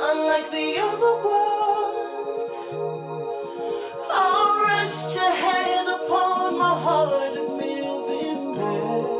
unlike the other ones. I'll rest your hand upon my heart and feel this pain.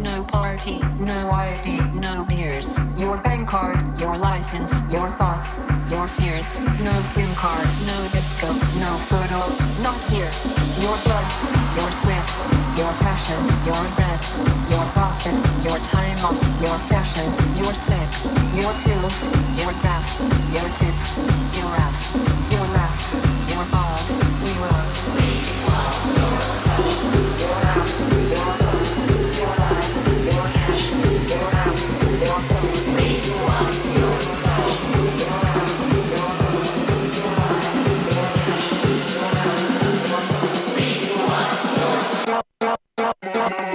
no party, no ID, no beers, your bank card, your license, your thoughts, your fears, no SIM card, no disco, no photo, not here, your blood, your sweat, your passions, your breath, your profits, your time off, your fashions, your sex, your pills, your bath, your tits, your ass, your laughs, your balls, we love, your ass, your love, your life, your cash, your ass, your phone, we want your soul, your ass, your love, your life, your cash, your ass, your phone, we want your soul,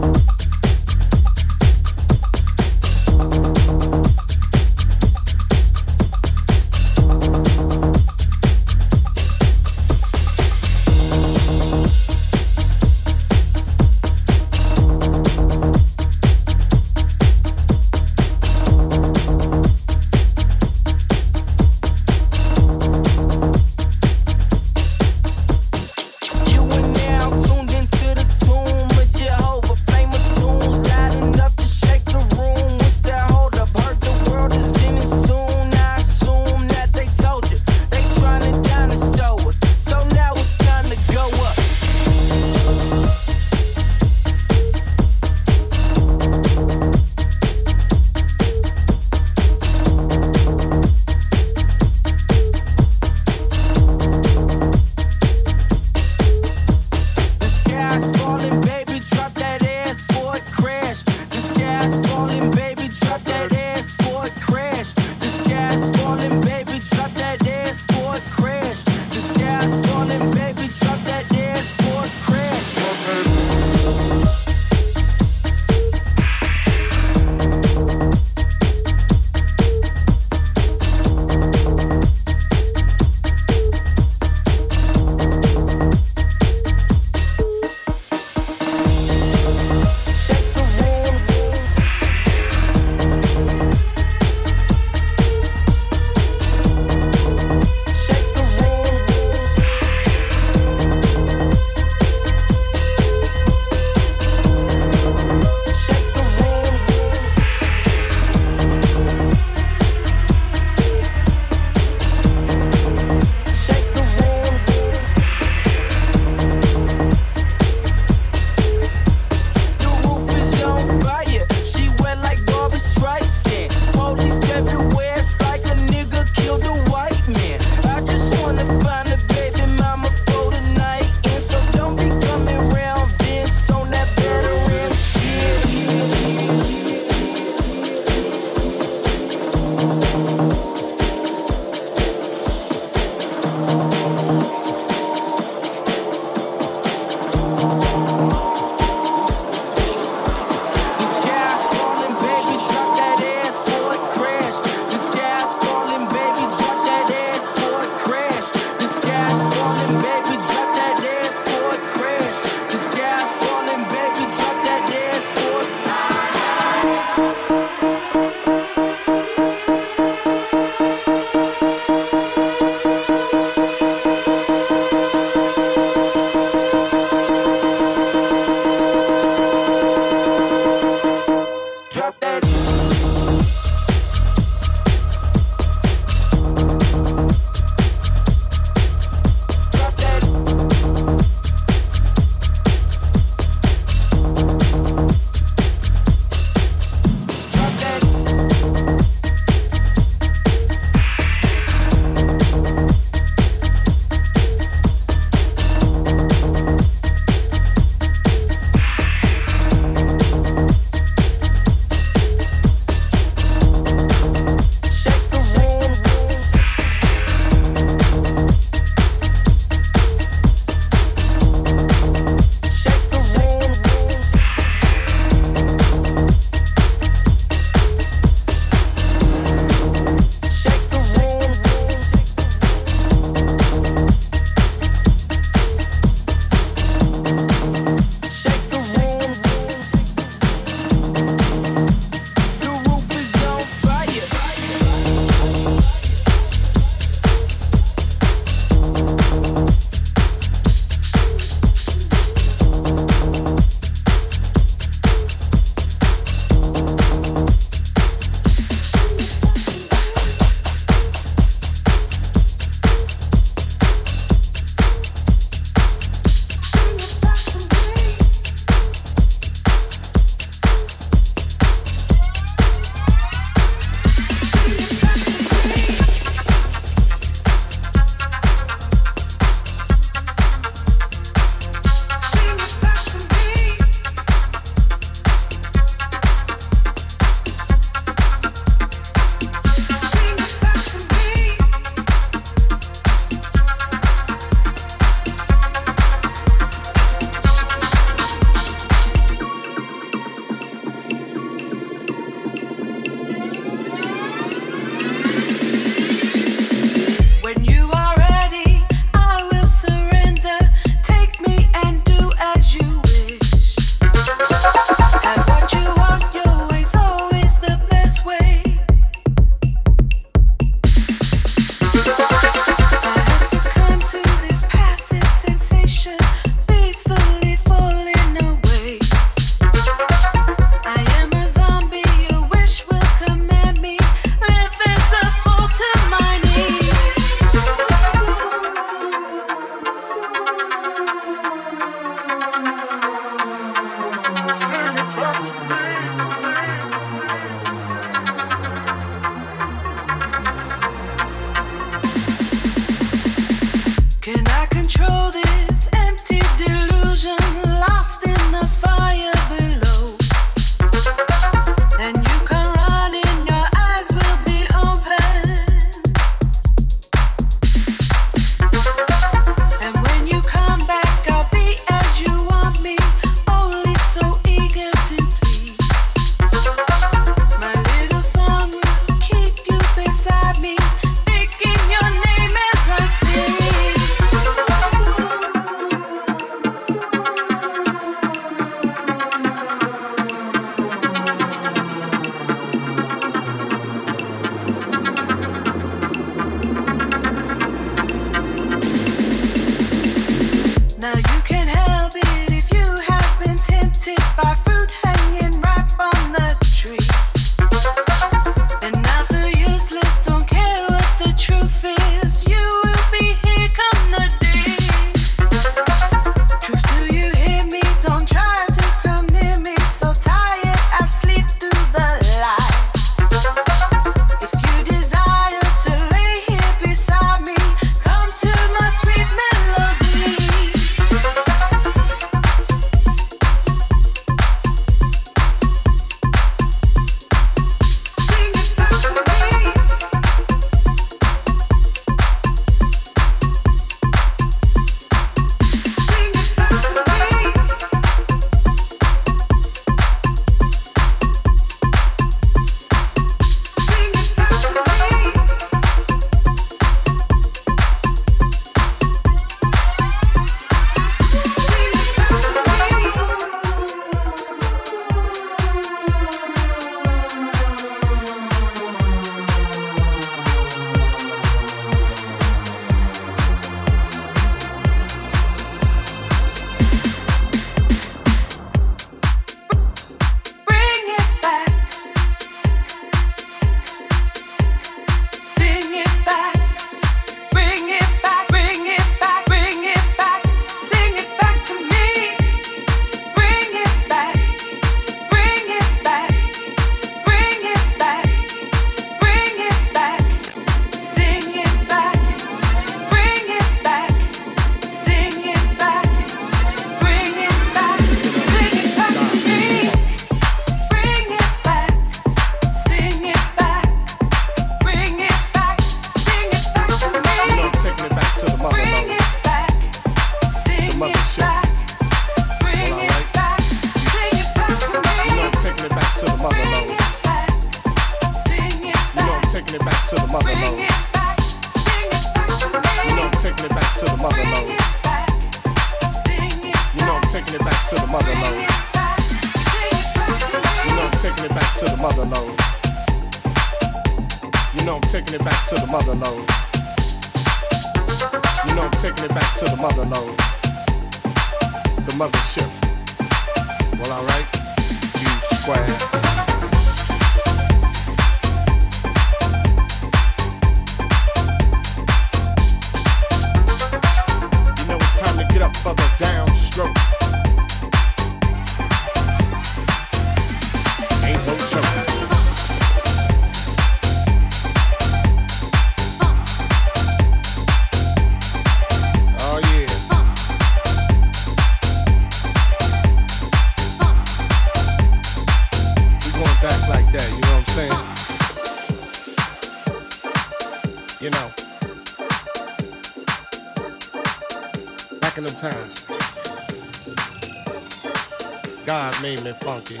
Funky,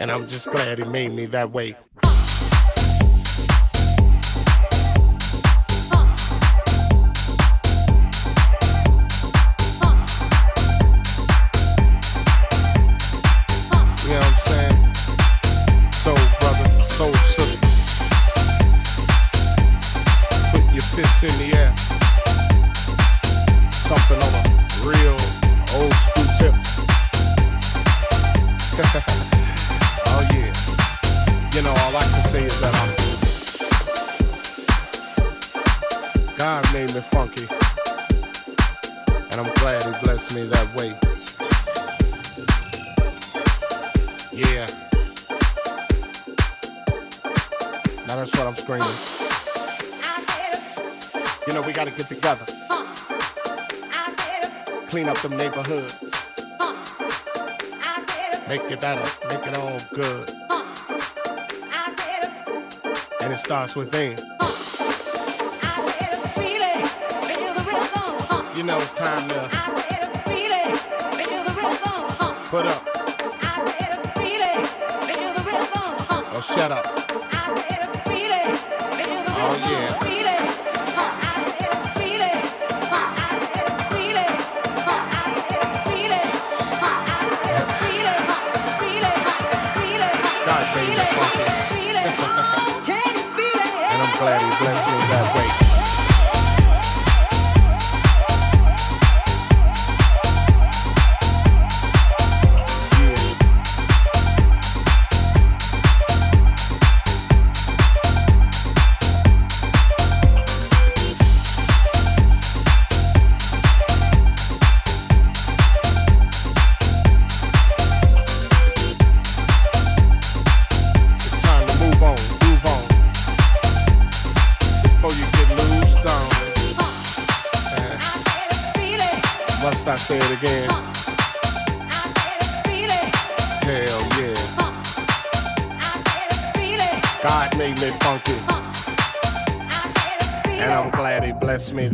and I'm just glad he made me that way. You know what I'm saying? Soul brother, soul sister, put your fists in the air. Something on a real old school tip. Oh yeah, you know, all I can say is that God made me funky, and I'm glad he blessed me that way. Yeah, now that's what I'm screaming. You know, we gotta get together. clean up them neighborhoods. Make it better, make it all good. And it starts within. You know it's time to put up or shut up. Oh yeah. Glad he blessed me that way.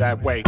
That way.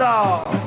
law.